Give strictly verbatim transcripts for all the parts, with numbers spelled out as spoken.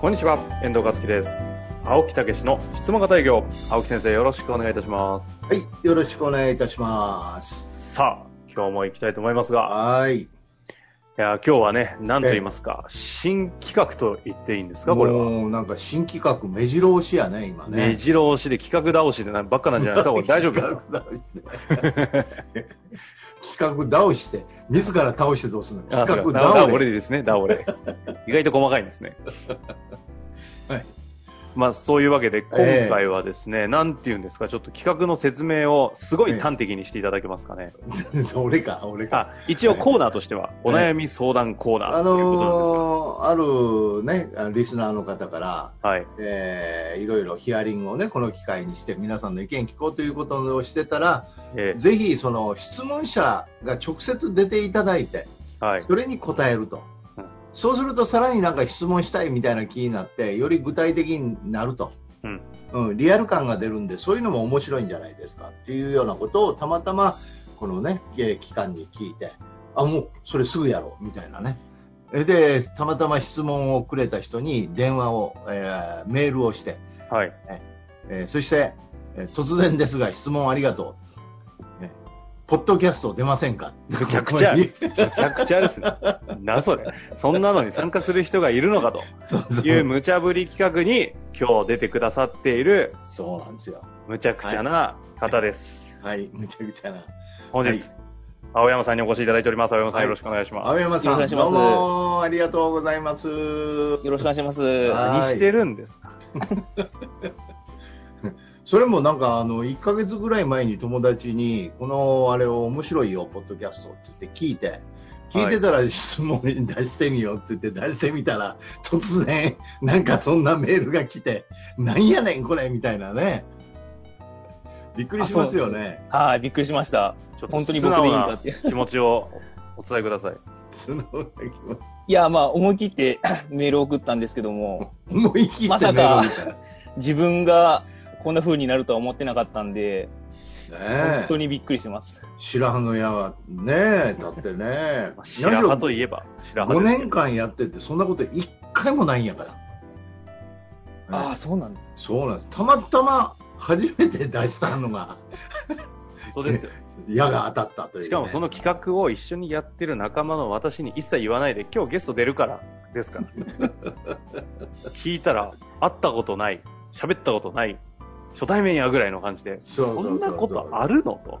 こんにちは、遠藤和樹です。青木毅の質問型営業。青木先生、よろしくお願いいたします。はい、よろしくお願いいたします。さあ、今日も行きたいと思いますが、はい、いや、今日はね、何と言いますか、新企画と言っていいんですか、これは。もうなんか新企画、目白押しやね、今ね。目白押しで企画倒しでばっかなんじゃないですか、これ大丈夫ですか。企画倒して、自ら倒してどうするの。企画倒れ。倒れですね、倒れ。意外と細かいんですね。はい。まあ、そういうわけで、今回はですね、えー、なんて言うんですか、ちょっと企画の説明をすごい端的にしていただけますかね。えー、俺か、俺か。あ、一応コーナーとしては、えー、お悩み相談コーナー、えー、ということなんです。あのー、あるね、リスナーの方から、はい、えー、いろいろヒアリングをね、この機会にして、皆さんの意見聞こうということをしてたら、えー、ぜひ、その質問者が直接出ていただいて、はい、それに答えると。そうするとさらになんか質問したいみたいな気になってより具体的になると、うんうん、リアル感が出るんでそういうのも面白いんじゃないですかっていうようなことをたまたまこのね期間に聞いて、あ、もうそれすぐやろうみたいなね。で、たまたま質問をくれた人に電話を、えー、メールをして、はい、えー、そして、えー、突然ですが質問ありがとう、ね、ポッドキャスト出ませんか。めちゃくちゃ、めちゃくちゃですね。な、それ。そんなのに参加する人がいるのかという無茶ぶり企画に今日出てくださっている。そうなんですよ。むちゃくちゃな方です。はい、はい、むちゃくちゃな。本日、はい、青山さんにお越しいただいております。青山さん、はい、よろしくお願いします。青山さん、どうもありがとうございます。よろしくお願いします。何してるんですか。それもなんかあのいっかげつぐらい前に友達にこのあれを面白いよポッドキャストって言って聞いて聞いてたら質問に出してみようって言って出してみたら突然なんかそんなメールが来てなんやねんこれみたいなね。びっくりしますよね。はい、びっくりしました。ちょっと本当に僕でいいんだって気持ちをお伝えください。素直な気持ち。いや、まあ思い切ってメールを送ったんですけども思い切ってメールを送ったまさか自分がこんな風になるとは思ってなかったんで、ね、本当にびっくりします。白羽の矢はね、だってね。白羽といえば白羽。ごねんかんやっててそんなこと一回もないんやから。ああ、ね、そうなんです。そうなんです。たまたま初めて出したのが本当ですよ。矢が当たったという、ね。しかもその企画を一緒にやってる仲間の私に一切言わないで、今日ゲスト出るからですから。聞いたら会ったことない、喋ったことない。初対面やぐらいの感じで、そんなことあるのと。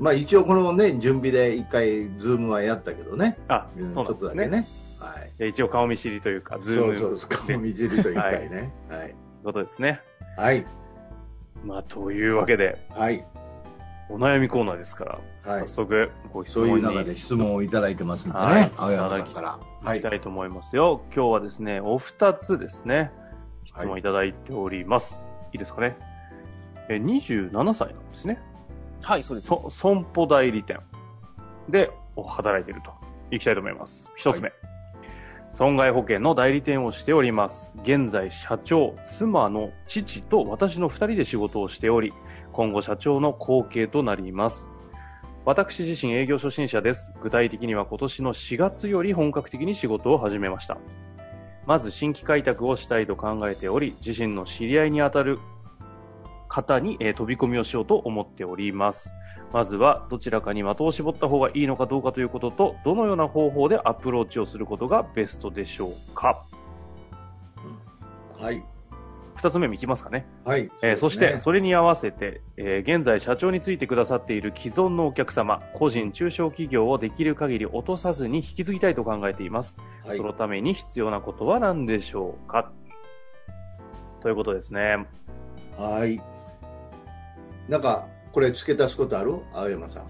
まあ一応このね準備で一回ズームはやったけどね。あ、そうなんですね。ちょっとだけね。はい。一応顔見知りというかズーム。そうそうそう。顔見知りと一回ね。はい。はい、ことですね。はい。まあというわけで。はい。お悩みコーナーですから。はい。早速ご質問に。そういう中で質問をいただいてますのでね。はい。青山さんから。はい。いただきたいと思いますよ。今日はですねお二つですね質問いただいております。はい、いいですかね。え、にじゅうななさいなんですね。はい、そうです。そ、損保代理店で働いていると。いきたいと思います。一つ目、はい。損害保険の代理店をしております。現在、社長、妻の父と私のふたりで仕事をしており、今後社長の後継となります。私自身営業初心者です。具体的には今年のしがつより本格的に仕事を始めました。まず新規開拓をしたいと考えており、自身の知り合いにあたる方に、えー、飛び込みをしようと思っております。まずはどちらかに的を絞った方がいいのかどうかということと、どのような方法でアプローチをすることがベストでしょうか。はい。二つ目に行きますかね。はい。そ, ねえー、そしてそれに合わせて、えー、現在社長についてくださっている既存のお客様、個人中小企業をできる限り落とさずに引き継ぎたいと考えています、はい、そのために必要なことは何でしょうかということですね。はい。なんかこれ付け足すことある？青山さん。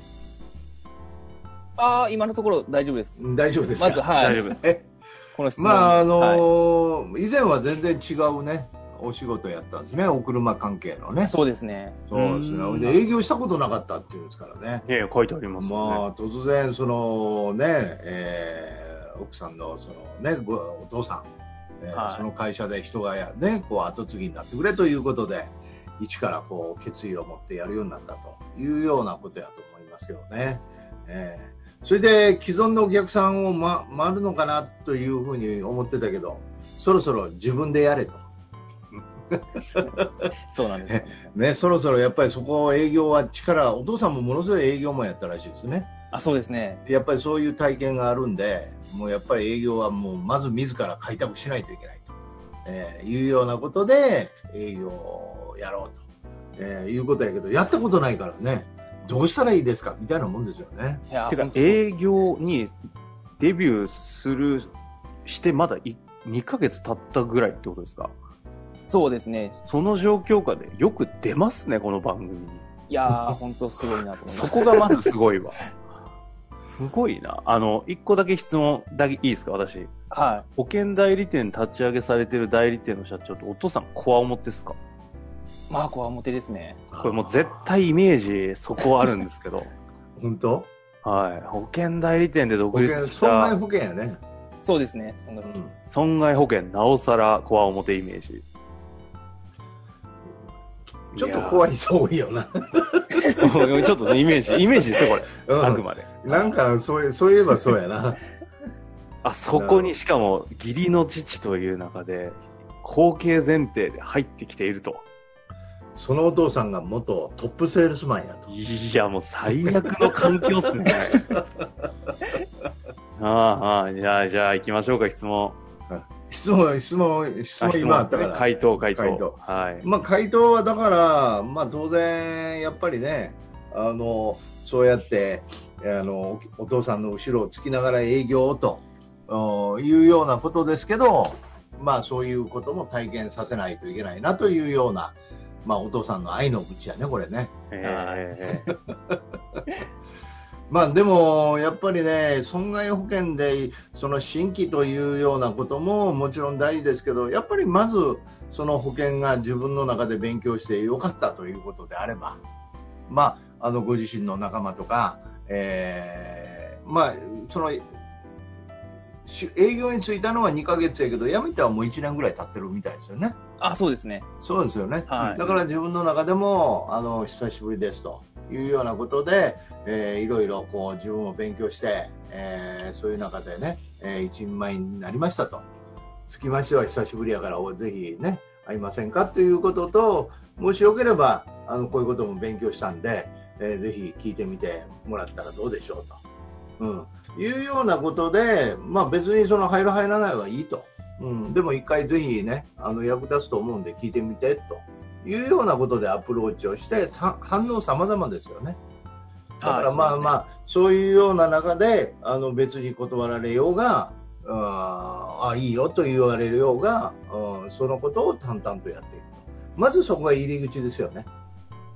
ああ、今のところ大丈夫です。大丈夫ですか。まず、はい、大丈夫です。この質問、まああのーはい、以前は全然違うねお仕事やったんですね、お車関係のね。そうですね。そうですね。で営業したことなかったっていうんですからね。いやいや書いてありますね。まあ突然そのね、えー、奥さんのそのねごお父さん、えーはい、その会社で人がやねこう後継ぎになってくれということで一からこう決意を持ってやるようになったというようなことやと思いますけどね。えーそれで既存のお客さんを、ま、回るのかなというふうに思ってたけど、そろそろ自分でやれとそうなんですよ ね, ねそろそろやっぱりそこ営業は力、お父さんもものすごい営業もやったらしいですね。あ、そうですね。やっぱりそういう体験があるんで、もうやっぱり営業はもうまず自ら開拓しないといけないと、えー、いうようなことで営業をやろうと、えー、いうことやけど、やったことないからね、どうしたらいいですかみたいなもんですよね。いやてか営業にデビューするしてまだにかげつ経ったぐらいってことですか。そうですね。その状況下でよく出ますねこの番組に。いやー本当すごいなと思いますそこがまずすごいわすごいな。あのいっこだけ質問だけいいですか私。はい。保険代理店立ち上げされてる代理店の社長とお父さんコア表ですか。まあこわもてですね。これもう絶対イメージそこあるんですけど本当。はい。保険代理店で独立した損害保険やね。そうですね。そんな、うん、損害保険なおさらこわもてイメージちょっと怖い人多いよなちょっと、ね、イメージイメージですよこれ、うん、あくまでなんかそう、そういえばそうやなあそこにしかも義理の父という中で後継前提で入ってきていると。そのお父さんが元トップセールスマンやと。いやもう最悪の環境っすねああ、じゃあじゃあ行きましょうか質問。質問質問質問今あったから、ね、回答回答、回答、はい、まあ回答はだからまあ当然やっぱりねあのそうやってあのお父さんの後ろをつきながら営業というようなことですけど、まあそういうことも体験させないといけないなというような。まあ、お父さんの愛の愚痴やねこれね、えー、まあでもやっぱりね損害保険でその新規というようなことももちろん大事ですけど、やっぱりまずその保険が自分の中で勉強してよかったということであれば、まあ、あのご自身の仲間とか、えー、まあその営業に就いたのはにかげつやけど辞めてはもういちねんぐらい経ってるみたいですよね。あ、そうですね。そうですよね、はい、だから自分の中でもあの久しぶりですというようなことで、えー、いろいろこう自分を勉強して、えー、そういう中でね、えー、一人前になりましたと。つきましては久しぶりやからぜひね会いませんかということと、もしよければあのこういうことも勉強したんで、えー、ぜひ聞いてみてもらったらどうでしょうと。うん、いうようなことで、まあ、別にその入る入らないはいいと、うん、でも一回ぜひねあの役立つと思うんで聞いてみてというようなことでアプローチをして、さ反応様々ですよね。だからまあまあそういうような中であの別に断られようがああいいよと言われるようが、うん、そのことを淡々とやっていくと。まずそこが入り口ですよね。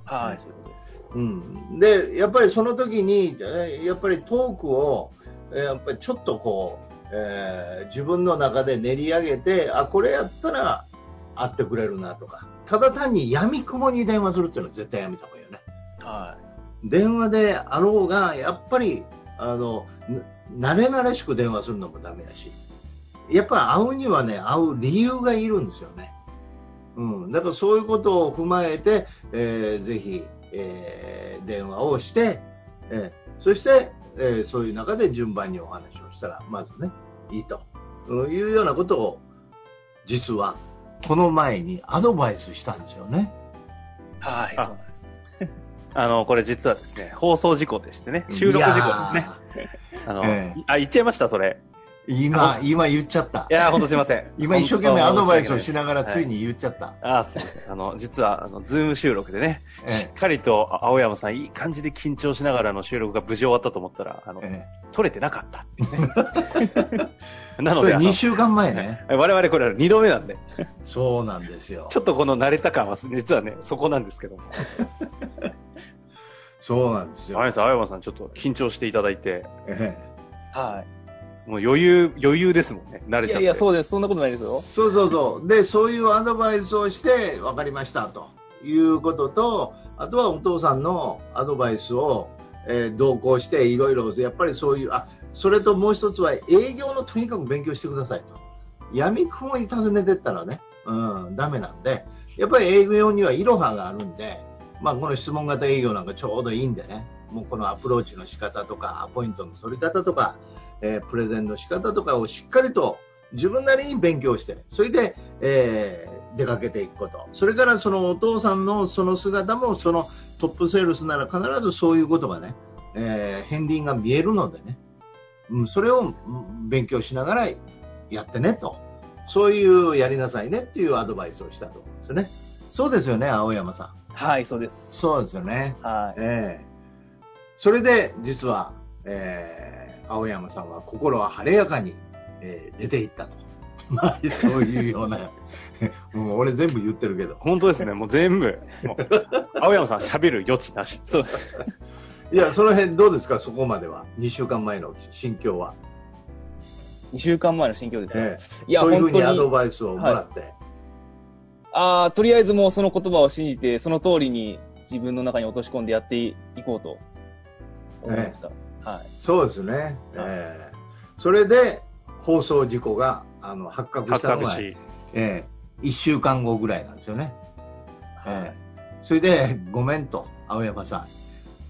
はい、うん、そうです。うん、でやっぱりその時にやっぱりトークをやっぱりちょっとこう、えー、自分の中で練り上げて、あこれやったら会ってくれるなとか、ただ単に闇雲に電話するっていうのは絶対やめた方がいいよね。はい、電話であろうがやっぱりあの慣れ慣れしく電話するのもダメだし、やっぱり会うにはね会う理由がいるんですよね。うん、だからそういうことを踏まえて、えー、ぜひえー、電話をして、えー、そして、えー、そういう中で順番にお話をしたらまずねいいというようなことを実はこの前にアドバイスしたんですよね。はい、そうなんですあのこれ実はですね放送事故でしてね、収録事故ですねあの、えー、あ言っちゃいましたそれ。今今言っちゃった。いや本当すみません。今一生懸命アドバイスをしながらついに言っちゃった。はい、あすみません。あの実はあのズーム収録でね、ええ、しっかりと青山さんいい感じで緊張しながらの収録が無事終わったと思ったらあの、ええ、撮れてなかったって、ね。なのでそれにしゅうかんまえね。我々これにどめなんで。そうなんですよ。ちょっとこの慣れた感は実はねそこなんですけども。そうなんですよ。青山さん青山さんちょっと緊張していただいて。ええ、はい。もう余裕、余裕ですもんね。慣れちゃって。いやいや、そうです。そんなことないですよ。そうそうそう。で、そういうアドバイスをして、わかりました、ということと、あとはお父さんのアドバイスを、えー、同行して、いろいろ、やっぱりそういう、あ、それともう一つは営業のとにかく勉強してくださいと。闇雲に尋ねてったらね、うん、ダメなんで、やっぱり営業にはイロハがあるんで、まあこの質問型営業なんかちょうどいいんでね、もうこのアプローチの仕方とか、アポイントの取り方とか、えー、プレゼンの仕方とかをしっかりと自分なりに勉強して、それで、えー、出かけていくこと。それからそのお父さんのその姿も、そのトップセールスなら必ずそういうことがね、えー、片鱗が見えるのでね、うん、それを勉強しながらやってねと。そういうやりなさいねっていうアドバイスをしたと思うんですよね。そうですよね、青山さん。はい、そうです。そうですよね。はい。えー、それで実は、えー、青山さんは心は晴れやかに、えー、出ていったと。まあ、そういうような。もう俺全部言ってるけど。本当ですね、もう全部。もう青山さん喋る余地なし。そうです。いや、その辺どうですか、そこまでは。にしゅうかんまえの心境は。にしゅうかんまえの心境ですね。ええ、いや、そういうふうにアドバイスをもらって。はい、ああ、とりあえずもうその言葉を信じて、その通りに自分の中に落とし込んでやっていこうと思いました。ええ、はい。そうですね。はい、ええ、それで、放送事故があの発覚したのが、ええ、いっしゅうかんごぐらいなんですよね。はい、ええ、それで、ごめんと、青山さん。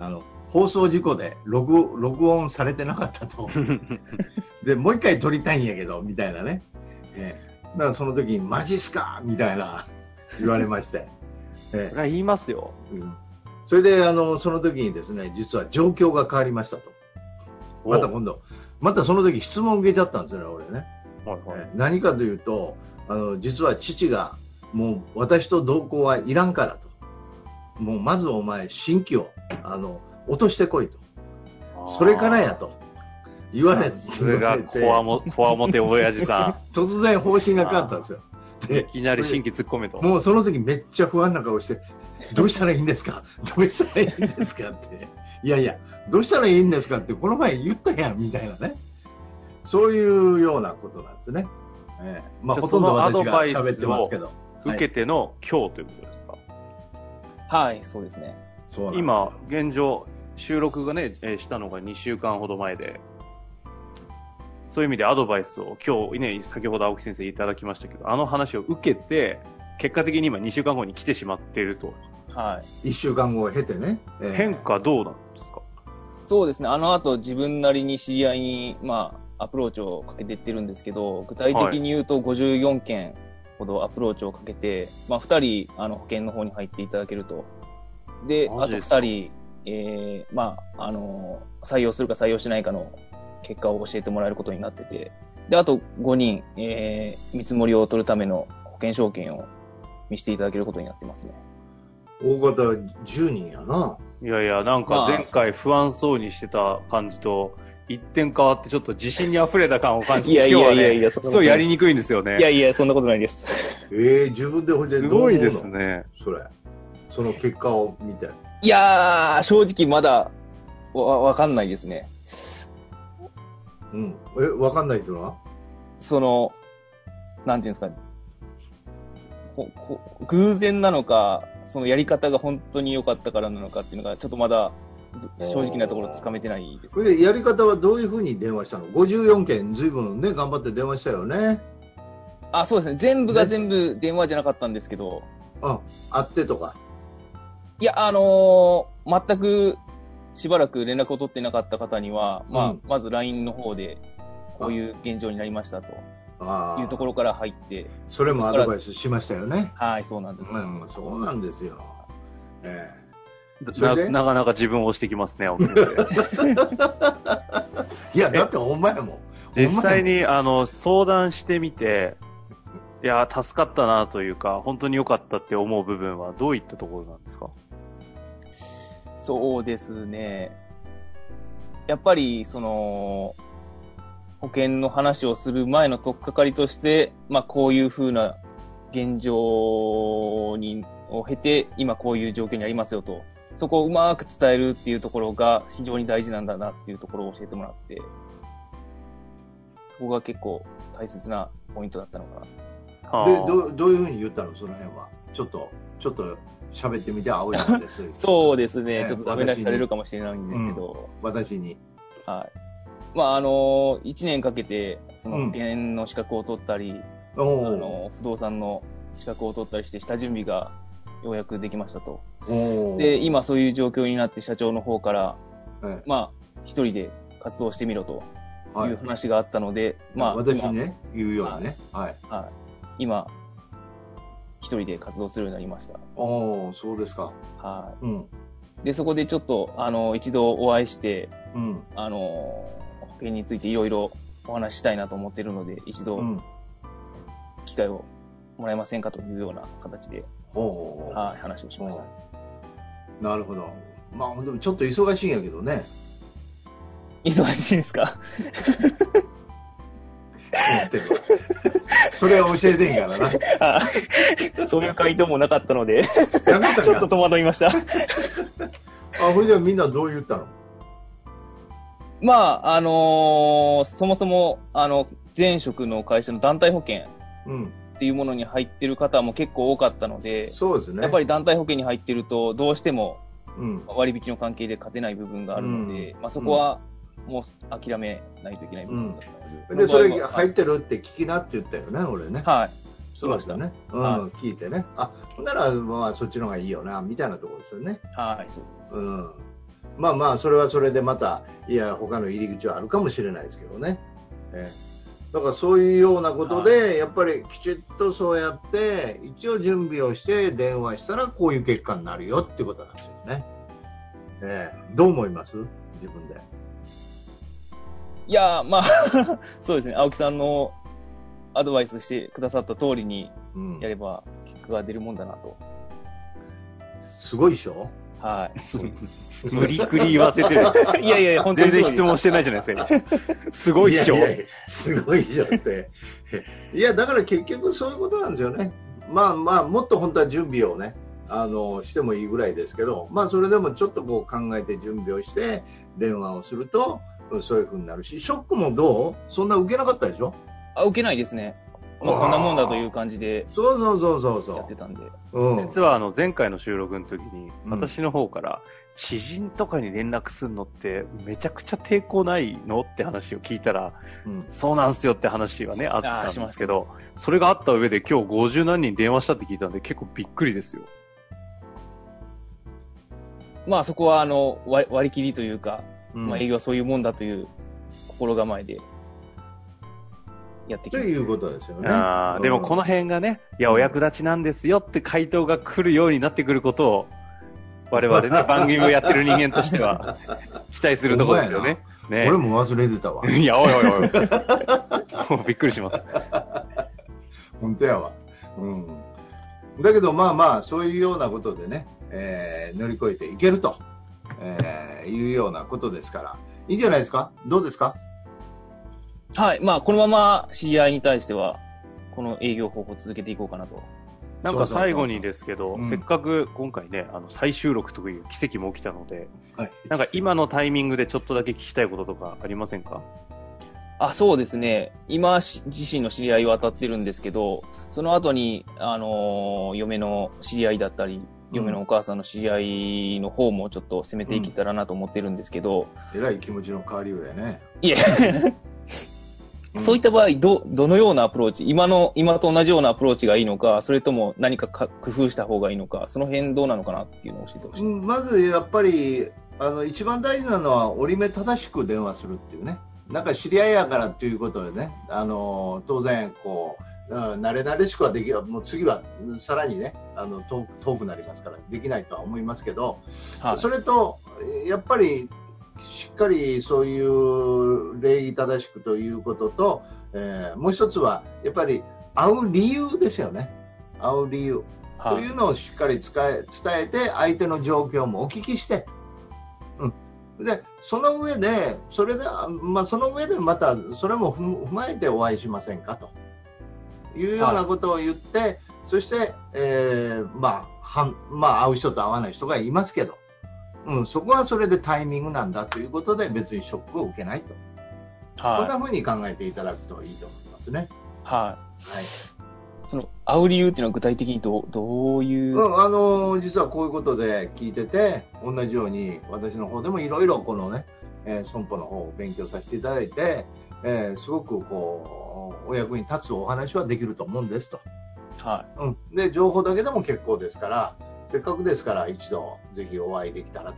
あの放送事故で 録, 録音されてなかったとでもう一回撮りたいんやけどみたいなね、えー、だからその時にマジっすかみたいな言われまして、えー、それは言いますよ、うん、それであのその時にですね、実は状況が変わりましたと。また今度またその時質問を受けちゃったんですよね、俺ね、はいはい、えー、何かというと、あの実は父がもう私と同行はいらんからと、もうまずお前新規をあの落としてこいと、それからやと言われて、それがこわもこわもて親父さん突然方針が変わったんですよ。でいきなり新規突っ込めと。もうその時めっちゃ不安な顔して、どうしたらいいんですかどうしたらいいんですかっていやいや、どうしたらいいんですかってこの前言ったやんみたいなね、そういうようなことなんですね、えー、まあほとんど私が喋ってますけど、受けての今日ということですか。はい、はい、そうですね。そうなんです。今現状収録がね、えー、したのがにしゅうかんほど前で、そういう意味でアドバイスを今日ね、先ほど青木先生いただきましたけど、あの話を受けて、結果的に今にしゅうかんごに来てしまっていると。はい。いっしゅうかんごを経てね。えー、変化どうなんですか？そうですね。あの後自分なりに知り合いに、まあ、アプローチをかけていってるんですけど、具体的に言うとごじゅうよんけんほどアプローチをかけて、はい、まあふたり、あの、保険の方に入っていただけると。で、あとふたり、えー、まあ、あのー、採用するか採用しないかの結果を教えてもらえることになってて、で、あとごにん、えー、見積もりを取るための保険証券を見せていただけることになってますね。大方じゅうにんやな。いやいや、なんか前回不安そうにしてた感じと、一点変わってちょっと自信に溢れた感を感じて、いやいやいやいや、今日はね、すごいやりにくいんですよね。いやいや、そんなことないです。えー、自分でほんですごいですね。それ。その結果を見て。いやー、正直まだわ、わかんないですね。うん。え、わかんないってのはその、なんていうんですか、ここ偶然なのか、そのやり方が本当に良かったからなのかっていうのが、ちょっとまだ、正直なところつかめてないです、ね。それで、やり方はどういうふうに電話したの ?ごじゅうよんけん、随分ね、頑張って電話したよね。あ、そうですね。全部が全部電話じゃなかったんですけど。あ、あってとか。いや、あのー、全くしばらく連絡を取ってなかった方には、まあ、うん、まず ライン の方で、こういう現状になりましたというところから入って。それもアドバイスしましたよね。はい、そうなんです、ね。うん、そうなんですよ。えー、な, なかなか自分を押してきますね、お店で。いや、だってお前も。実際に、あの、相談してみて、いや、助かったなというか、本当に良かったって思う部分はどういったところなんですか？そうですね。やっぱり、その、保険の話をする前の取っかかりとして、まあ、こういう風な現状に、を経て、今こういう状況にありますよと。そこをうまく伝えるっていうところが非常に大事なんだなっていうところを教えてもらって。そこが結構大切なポイントだったのかな。で ど, どういうふうに言ったのその辺は。ちょっとちょっと喋ってみて、青山です。そうですね、ちょっとダメ出しされるかもしれないんですけど。私 に,、うん、私にはい。まああのいちねんかけてその保険の資格を取ったり、うん、あの不動産の資格を取ったりして下準備がようやくできましたと。で今そういう状況になって社長の方から、はい、まあ一人で活動してみろという話があったので、はい、まあ私ね言うようなね、はい、はい、今一人で活動するようになりました。おー、そうですか。はい、うん。でそこでちょっとあの一度お会いして、うん、あの保険についていろいろお話ししたいなと思っているので一度機会をもらえませんかというような形で、うん、はい話をしました。なるほど。まあでもちょっと忙しいんやけどね。忙しいですか。それは教えてんからな。ああそういう回答もなかったのでちょっと戸惑いました。あ、これじゃあみんなどう言ったの？まああのー、そもそもあの前職の会社の団体保険っていうものに入ってる方も結構多かったので、うん、そうですね、やっぱり団体保険に入ってるとどうしても割引の関係で勝てない部分があるので、うん、まあ、そこはもう諦めないといけない部分だったので、うん、でそれ入ってるって聞きなって言ったよね、俺ね。はい、聞きましたね。うん、はい、聞いてね。あ、ほんならまあそっちの方がいいよなみたいなところですよね。はい、そうです。うん、まあまあそれはそれでまたいや他の入り口はあるかもしれないですけどね。えー、だからそういうようなことで、はい、やっぱりきちっとそうやって一応準備をして電話したらこういう結果になるよってことなんですよね。えー、どう思います？自分で。いやまあそうですね、青木さんのアドバイスしてくださった通りにやれば結果が出るもんだなと、うん、すごいでしょ。はい無理くり言わせてる。いやいや本当に全然質問してないじゃないですかすごいでしょ。いやいやすごいでしょっていやだから結局そういうことなんですよね。まあまあもっと本当は準備をねあのしてもいいぐらいですけど、まあそれでもちょっとこう考えて準備をして電話をするとそういう風になるし、ショックもどう？そんな受けなかったでしょ？あ、受けないですね。まあこんなもんだという感じで、そうそうそうそうそうやってたんで。うん、実はあの前回の収録の時に私の方から、うん、知人とかに連絡するのってめちゃくちゃ抵抗ないのって話を聞いたら、うん、そうなんすよって話はねあったんですけど、それがあった上で今日ごじゅうなんにん電話したって聞いたんで結構びっくりですよ。まあそこはあの割り切りというか。うん、まあ営業はそういうもんだという心構えでやってきました、ね、ということですよね。あ、うん、でもこの辺がね、いやお役立ちなんですよって回答が来るようになってくることを我々ね番組をやってる人間としては期待するところですよね。ね、俺も忘れてたわ。いやおいおいおいもうびっくりします、ね、本当やわ、うん、だけどまあまあそういうようなことでね、えー、乗り越えていけるとえー、いうようなことですからいいんじゃないですか。どうですか。はい、まあこのまま知り合いに対してはこの営業方法を続けていこうかなと。なんか最後にですけど、そうそうそうそう、せっかく今回ねあの再収録という奇跡も起きたので、はい、なんか今のタイミングでちょっとだけ聞きたいこととかありませんか。あ、そうですね、今自身の知り合いを当たってるんですけど、その後にあのー、嫁の知り合いだったり嫁のお母さんの知り合いの方もちょっと攻めていけたらなと思ってるんですけど、うん、えらい気持ちの変わりようやね。いえ、うん、そういった場合どどのようなアプローチ、今の今と同じようなアプローチがいいのか、それとも何か、か工夫した方がいいのか、その辺どうなのかなっていうのを教えてほしい。まずやっぱりあの一番大事なのは折り目正しく電話するっていうね。なんか知り合いやからっていうことでね、あの当然こう。うん、慣れ慣れしくはできる。もう次はさらにねあの遠く、遠くなりますからできないとは思いますけど、はい、それとやっぱりしっかりそういう礼儀正しくということと、えー、もう一つはやっぱり会う理由ですよね。会う理由というのをしっかり伝え、伝えて相手の状況もお聞きして、うん、でその上でそれで、まあ、その上でまたそれも踏まえてお会いしませんかというようなことを言って、はい、そして、えーまあはまあ、会う人と会わない人がいますけど、うん、そこはそれでタイミングなんだということで別にショックを受けないとはい、こんな風に考えていただくといいと思いますね。はい、はい、その煽り運っていうのは具体的に ど, どういう、うん、あの実はこういうことで聞いてて、同じように私の方でもいろいろこのね、えー、損保の方を勉強させていただいて、えー、すごくこうお役に立つお話はできると思うんですと、はいうん、で情報だけでも結構ですから、せっかくですから一度ぜひお会いできたらと、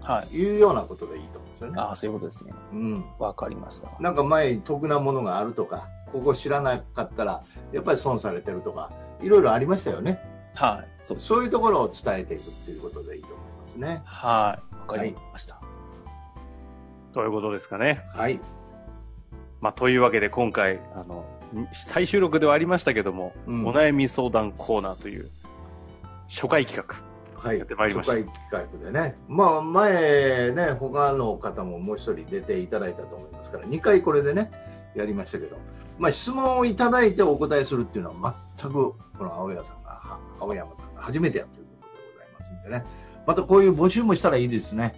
はい、いうようなことでいいと思うんですよね。ああ、そういうことですね。うん、わかりました。なんか前に得なものがあるとか、ここ知らなかったらやっぱり損されてるとか、いろいろありましたよね。はい、そうです。そういうところを伝えていくっていうことでいいと思いますね。はい、わかりました。はい、ということですかね。はい。まあというわけで今回あの最終録ではありましたけども、うん、お悩み相談コーナーという初回企画。はい、やってまいりました。初回企画でね、まあ、前ね、他の方ももう一人出ていただいたと思いますから、にかいこれでねやりましたけど、まあ、質問をいただいてお答えするっていうのは全くこの青山さんが青山さんが初めてやっていることでございますんでね、またこういう募集もしたらいいですね。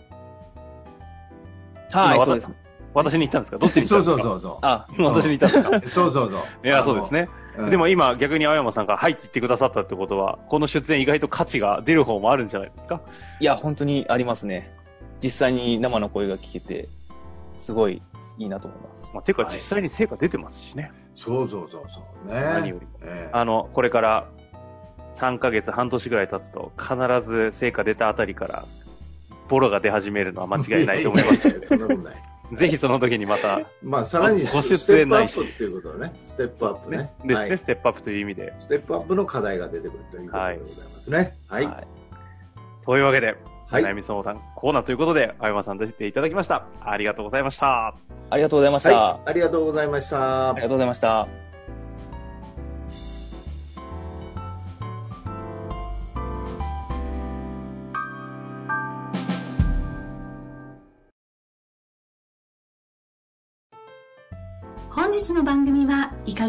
はい、そうです。私に言ったんですか？どっちに言ったんですか？そうそうそうそう。あ、私に言ったんですか？そうそうそう。いや、そうですね。でも今逆に青山さんが入っていってくださったってことは、この出演意外と価値が出る方もあるんじゃないですか？いや、本当にありますね。実際に生の声が聞けてすごいいいなと思います。まあ、ていうか実際に成果出てますしね。はい、そうそうそうそうね。何よりも、えー、あのこれからさんかげつ半年ぐらい経つと必ず成果出たあたりからボロが出始めるのは間違いないと思います。そんなことない。ぜひその時にまたまあさらにステップアップっていうことね、ステップアップね、ですね、ステップアップという意味でステップアップの課題が出てくるということでございますね。はい、はい、というわけで、はい、悩み相談コーナーということで青山さん出ていただきました。ありがとうございました。ありがとうございました、はい、ありがとうございました。ありがとうございました。本日の番組はいか